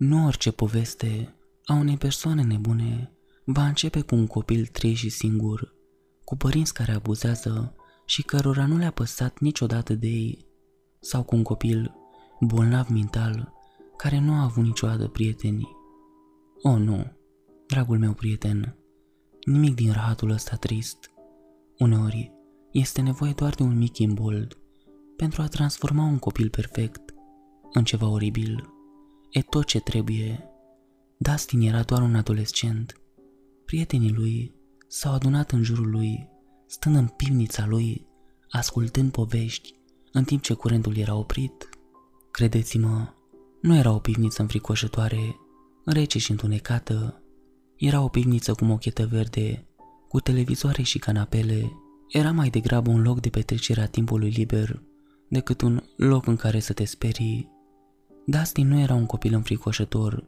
Nu orice poveste a unei persoane nebune va începe cu un copil trei și singur, cu părinți care abuzează și cărora nu le-a păsat niciodată de ei, sau cu un copil bolnav mental care nu a avut niciodată prieteni. O, nu, dragul meu prieten, nimic din rahatul ăsta trist. Uneori este nevoie doar de un mic imbold pentru a transforma un copil perfect în ceva oribil. E tot ce trebuie. Dustin era doar un adolescent. Prietenii lui s-au adunat în jurul lui, stând în pivnița lui, ascultând povești, în timp ce curentul era oprit. Credeți-mă, nu era o pivniță înfricoșătoare, rece și întunecată. Era o pivniță cu mochetă verde, cu televizoare și canapele. Era mai degrabă un loc de petrecere a timpului liber decât un loc în care să te sperii. Dustin nu era un copil înfricoșător.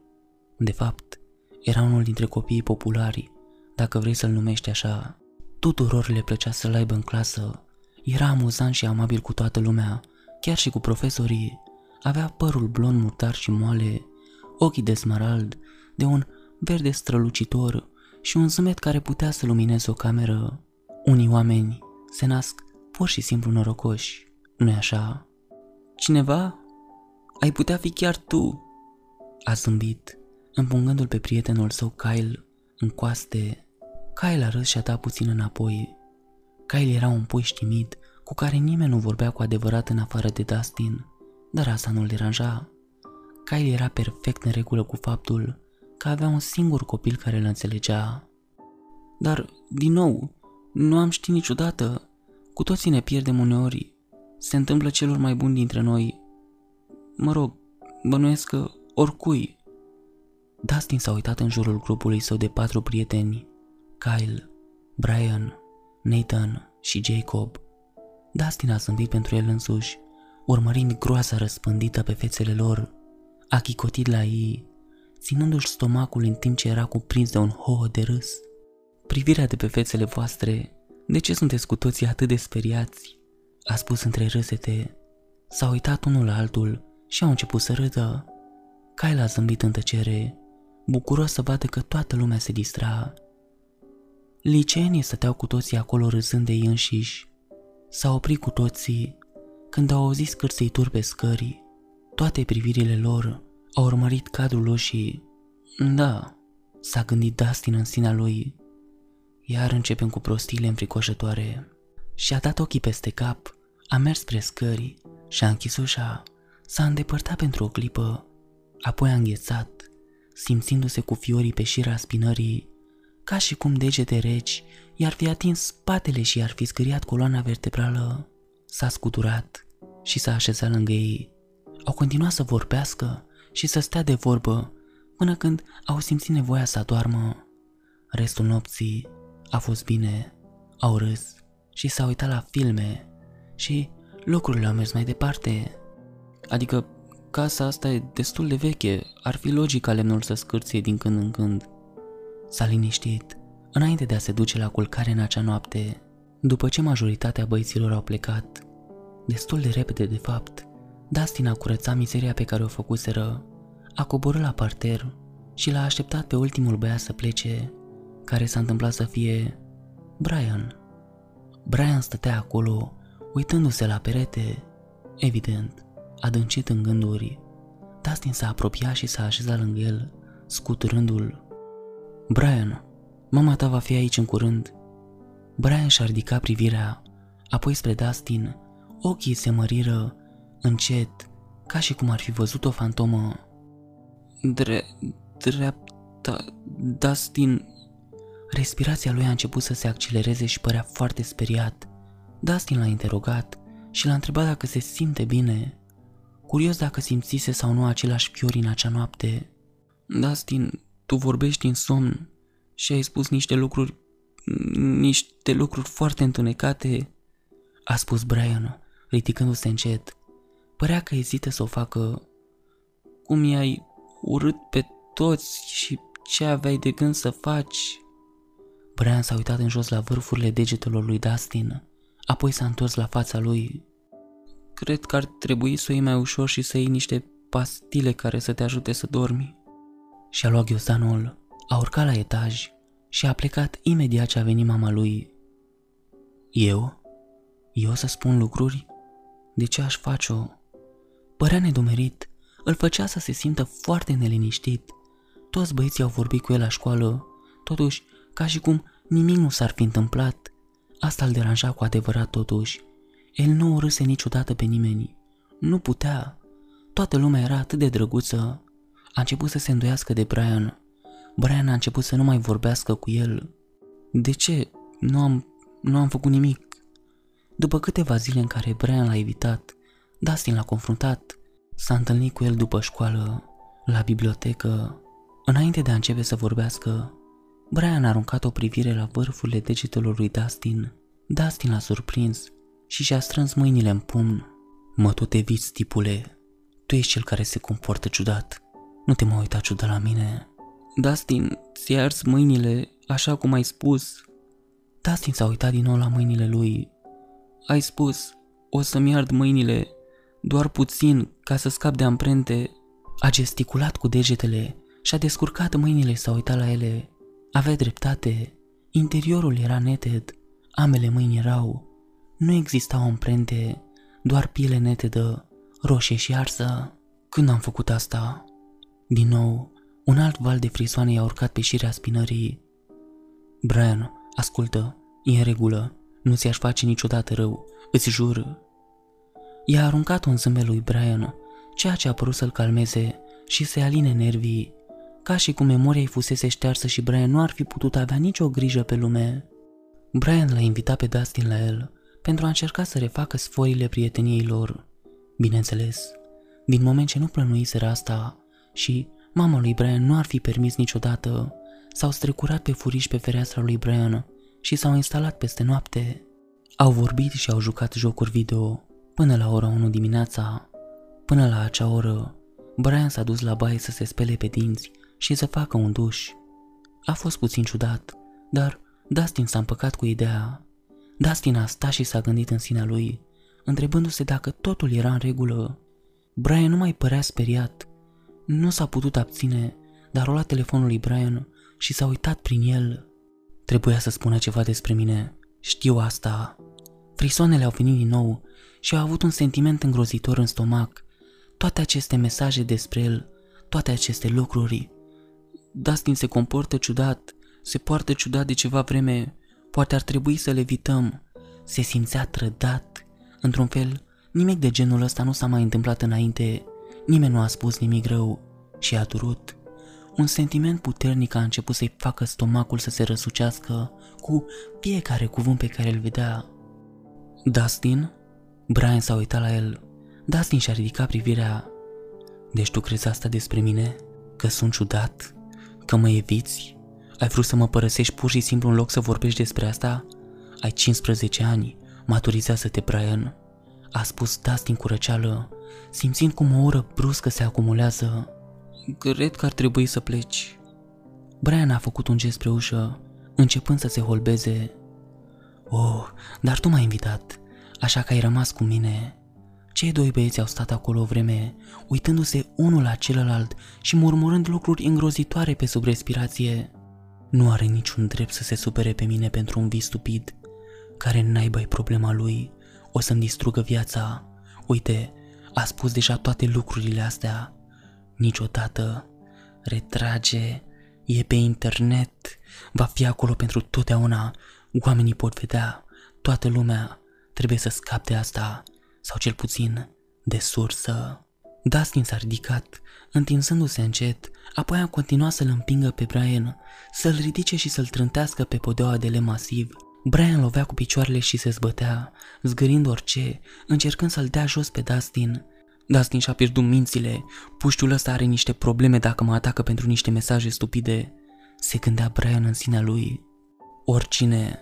De fapt, era unul dintre copiii populari, dacă vrei să-l numești așa. Tuturor le plăcea să-l aibă în clasă. Era amuzant și amabil cu toată lumea, chiar și cu profesorii. Avea părul blond murdar și moale, ochii de smarald, de un verde strălucitor și un zâmbet care putea să lumineze o cameră. Unii oameni se nasc pur și simplu norocoși, nu-i așa? Cineva? Ai putea fi chiar tu!" a zâmbit, împungându-l pe prietenul său Kyle în coaste. Kyle a râs și a dat puțin înapoi. Kyle era un pui timid cu care nimeni nu vorbea cu adevărat în afară de Dustin, dar asta nu-l deranja. Kyle era perfect în regulă cu faptul că avea un singur copil care îl înțelegea. Dar, din nou, nu am ști niciodată. Cu toții ne pierdem uneori. Se întâmplă celor mai buni dintre noi. Mă rog, bănuiesc că oricui." Dustin s-a uitat în jurul grupului său de patru prieteni, Kyle, Brian, Nathan și Jacob. Dustin a zâmbit pentru el însuși, urmărind groaza răspândită pe fețele lor. A chicotit la ei, ținându-și stomacul în timp ce era cuprins de un hoho de râs. "Privirea de pe fețele voastre, de ce sunteți cu toții atât de speriați?" a spus între râsete. S-a uitat unul la altul și au început să râdă. Kyle a zâmbit în tăcere, bucuros să vadă că toată lumea se distra. Liceenii stăteau cu toții acolo râzând de ei înșiși. S-au oprit cu toții când au auzit scârțăituri pe scări. Toate privirile lor au urmărit cadrul roșii. Da, s-a gândit Dustin în sinea lui. Iar începem cu prostiile înfricoșătoare. Și-a dat ochii peste cap, a mers spre scări și-a închis ușa. S-a îndepărtat pentru o clipă, apoi a înghețat, simțindu-se cu fiorii pe șira spinării, ca și cum degete reci i-ar fi atins spatele și i-ar fi zgâriat coloana vertebrală. S-a scuturat și s-a așezat lângă ei. Au continuat să vorbească și să stea de vorbă până când au simțit nevoia să adoarmă. Restul nopții a fost bine, au râs și s-au uitat la filme și lucrurile au mers mai departe. Adică, casa asta e destul de veche, ar fi logic ca lemnul să scârție din când în când. S-a liniștit, înainte de a se duce la culcare în acea noapte, după ce majoritatea băieților au plecat. Destul de repede, de fapt, Dustin a curățat mizeria pe care o făcuseră, a coborât la parter și l-a așteptat pe ultimul băiat să plece, care s-a întâmplat să fie Brian. Brian stătea acolo, uitându-se la perete, evident, adâncit în gânduri. Dustin s-a apropiat și s-a așezat lângă el, scuturându-l. Brian, mama ta va fi aici în curând." Brian și-a ridicat privirea, apoi spre Dustin, ochii se măriră, încet, ca și cum ar fi văzut o fantomă. Dreapta, Dustin." Respirația lui a început să se accelereze și părea foarte speriat. Dustin l-a interogat și l-a întrebat dacă se simte bine, curios dacă simțise sau nu același fiori în acea noapte. Dustin, tu vorbești în somn și ai spus niște lucruri foarte întunecate, a spus Brian, ridicându-se încet. Părea că ezită să o facă. Cum i-ai urât pe toți și ce aveai de gând să faci? Brian s-a uitat în jos la vârfurile degetelor lui Dustin, apoi s-a întors la fața lui. Cred că ar trebui să o iei mai ușor și să iei niște pastile care să te ajute să dormi. Și-a luat ghiostanul, a urcat la etaj și a plecat imediat ce a venit mama lui. Eu să spun lucruri? De ce aș face-o? Părea nedumerit, îl făcea să se simtă foarte neliniștit. Toți băieții au vorbit cu el la școală, totuși ca și cum nimic nu s-ar fi întâmplat. Asta îl deranja cu adevărat totuși. El nu urâse niciodată pe nimeni. Nu putea. Toată lumea era atât de drăguță. A început să se îndoiască de Brian. Brian a început să nu mai vorbească cu el. De ce? Nu am făcut nimic. După câteva zile în care Brian l-a evitat, Dustin l-a confruntat. S-a întâlnit cu el după școală, la bibliotecă. Înainte de a începe să vorbească, Brian a aruncat o privire la vârfurile degetelor lui Dustin. Dustin l-a surprins și și-a strâns mâinile în pumn. Mă tot eviți, tipule. Tu ești cel care se comportă ciudat. Nu te mai uita ciudat la mine. Dustin, ți-ai ars mâinile, așa cum ai spus. Dustin s-a uitat din nou la mâinile lui. Ai spus, o să-mi ard mâinile, doar puțin, ca să scap de amprente. A gesticulat cu degetele și-a descurcat mâinile, s-a uitat la ele. Avea dreptate, interiorul era neted, ambele mâini erau. Nu existau amprente, doar piele netedă, roșie și arsă. Când am făcut asta? Din nou, un alt val de frisoane i-a urcat pe șirea spinării. Brian, ascultă, e în regulă. Nu ți-aș face niciodată rău, îți jur. I-a aruncat un zâmbet lui Brian, ceea ce a părut să-l calmeze și să-i aline nervii. Ca și cum memoria-i fusese ștearsă și Brian nu ar fi putut avea nicio grijă pe lume. Brian l-a invitat pe Dustin la el pentru a încerca să refacă sforile prieteniei lor. Bineînțeles, din moment ce nu plănuiseră asta și mama lui Brian nu ar fi permis niciodată, s-au strecurat pe furiș pe fereastra lui Brian și s-au instalat peste noapte. Au vorbit și au jucat jocuri video până la ora 1 dimineața. Până la acea oră, Brian s-a dus la baie să se spele pe dinți și să facă un duș. A fost puțin ciudat, dar Dustin s-a împăcat cu ideea. Dustin a stat și s-a gândit în sinea lui, întrebându-se dacă totul era în regulă. Brian nu mai părea speriat. Nu s-a putut abține, dar a luat telefonul lui Brian și s-a uitat prin el. Trebuia să spună ceva despre mine, știu asta. Frisoanele au venit din nou și au avut un sentiment îngrozitor în stomac. Toate aceste mesaje despre el, toate aceste lucruri. Dustin se comportă ciudat, se poartă ciudat de ceva vreme, poate ar trebui să le evităm. Se simțea trădat. Într-un fel, nimic de genul ăsta nu s-a mai întâmplat înainte. Nimeni nu a spus nimic rău și a durut. Un sentiment puternic a început să-i facă stomacul să se răsucească cu fiecare cuvânt pe care îl vedea. Dustin? Brian s-a uitat la el. Dustin și-a ridicat privirea. Deci tu crezi asta despre mine? Că sunt ciudat? Că mă eviți? Ai vrut să mă părăsești pur și simplu în loc să vorbești despre asta? Ai 15 ani, maturizează-te, Brian. A spus Dustin cu răceală, simțind cum o ură bruscă se acumulează. Cred că ar trebui să pleci. Brian a făcut un gest spre ușă, începând să se holbeze. Oh, dar tu m-ai invitat, așa că ai rămas cu mine. Cei doi băieți au stat acolo o vreme, uitându-se unul la celălalt și murmurând lucruri îngrozitoare pe sub respirație. Nu are niciun drept să se supere pe mine pentru un vis stupid, care naiba-i problema lui, o să-mi distrugă viața. Uite, a spus deja toate lucrurile astea. Niciodată. Retrage. E pe internet. Va fi acolo pentru totdeauna. Oamenii pot vedea. Toată lumea. Trebuie să scap de asta. Sau cel puțin de sursă. Dustin s-a ridicat, întinzându-se încet. Apoi a continuat să-l împingă pe Brian, să-l ridice și să-l trântească pe podeaua de lemn masiv. Brian lovea cu picioarele și se zbătea, zgârind orice, încercând să-l dea jos pe Dustin. Dustin și-a pierdut mințile, puștiul ăsta are niște probleme dacă mă atacă pentru niște mesaje stupide. Se gândea Brian în sinea lui. Oricine,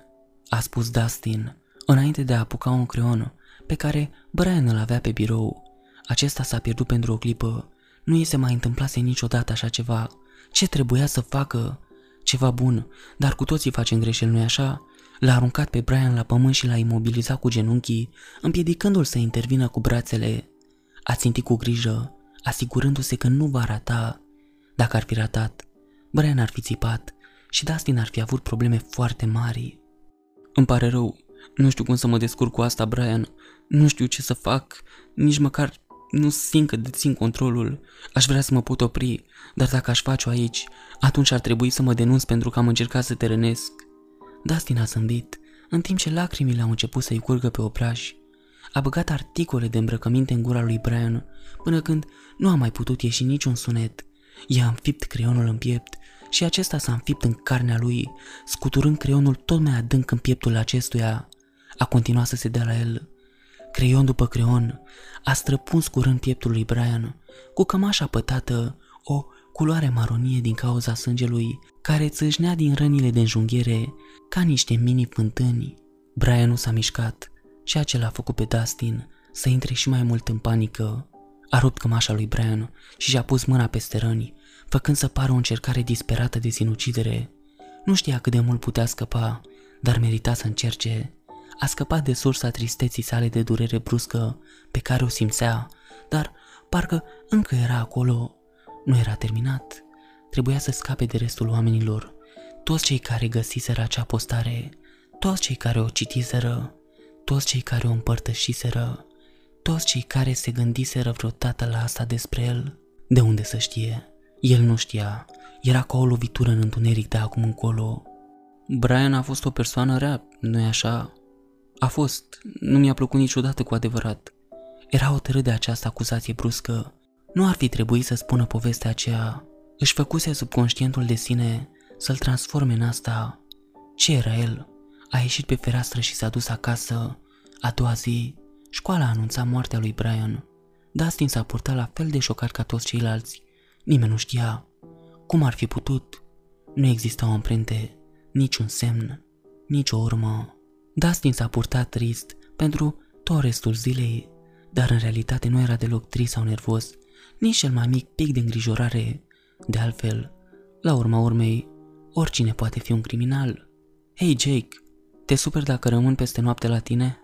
a spus Dustin, înainte de a apuca un creion pe care Brian îl avea pe birou. Acesta s-a pierdut pentru o clipă, nu i se mai întâmplase niciodată așa ceva. Ce trebuia să facă? Ceva bun, dar cu toții facem greșeli, nu-i așa? L-a aruncat pe Brian la pământ și l-a imobilizat cu genunchii, împiedicându-l să intervină cu brațele. A țintit cu grijă, asigurându-se că nu va rata. Dacă ar fi ratat, Brian ar fi țipat și Dustin ar fi avut probleme foarte mari. Îmi pare rău, nu știu cum să mă descurc cu asta, Brian, nu știu ce să fac, nici măcar nu simt că dețin controlul. Aș vrea să mă pot opri, dar dacă aș face-o aici, atunci ar trebui să mă denunț pentru că am încercat să te rănesc. Dustin a zâmbit, în timp ce lacrimile au început să-i curgă pe obraj. A băgat articole de îmbrăcăminte în gura lui Brian, până când nu a mai putut ieși niciun sunet. I-a înfipt creionul în piept și acesta s-a înfipt în carnea lui, scuturând creionul tot mai adânc în pieptul acestuia. A continuat să se dea la el. Creion după creion a străpuns curând pieptul lui Brian, cu cămașa pătată, o culoare maronie din cauza sângelui, care țâșnea din rănile de înjunghiere ca niște mini-fântâni. Brian nu s-a mișcat, ceea ce l-a făcut pe Dustin să intre și mai mult în panică. A rupt cămașa lui Brian și și-a pus mâna peste răni, făcând să pară o încercare disperată de sinucidere. Nu știa cât de mult putea scăpa, dar merita să încerce. A scăpat de sursa tristeții sale de durere bruscă pe care o simțea, dar parcă încă era acolo. Nu era terminat. Trebuia să scape de restul oamenilor, toți cei care găsiseră acea postare, toți cei care o citiseră, toți cei care o împărtășiseră, toți cei care se gândiseră vreodată la asta despre el. De unde să știe? El nu știa. Era ca o lovitură în întuneric de acum încolo. Brian a fost o persoană rea, nu-i așa? A fost, nu mi-a plăcut niciodată cu adevărat. Era hotărât de această acuzație bruscă. Nu ar fi trebuit să spună povestea aceea. Își făcuse subconștientul de sine să-l transforme în asta. Ce era el? A ieșit pe fereastră și s-a dus acasă. A doua zi, școala anunța moartea lui Brian. Dustin s-a purtat la fel de șocat ca toți ceilalți. Nimeni nu știa. Cum ar fi putut? Nu existau amprente, niciun semn, nicio urmă. Dustin s-a purtat trist pentru tot restul zilei, dar în realitate nu era deloc trist sau nervos, nici cel mai mic pic de îngrijorare. De altfel, la urma urmei, oricine poate fi un criminal. Hei, Jake, te superi dacă rămân peste noapte la tine?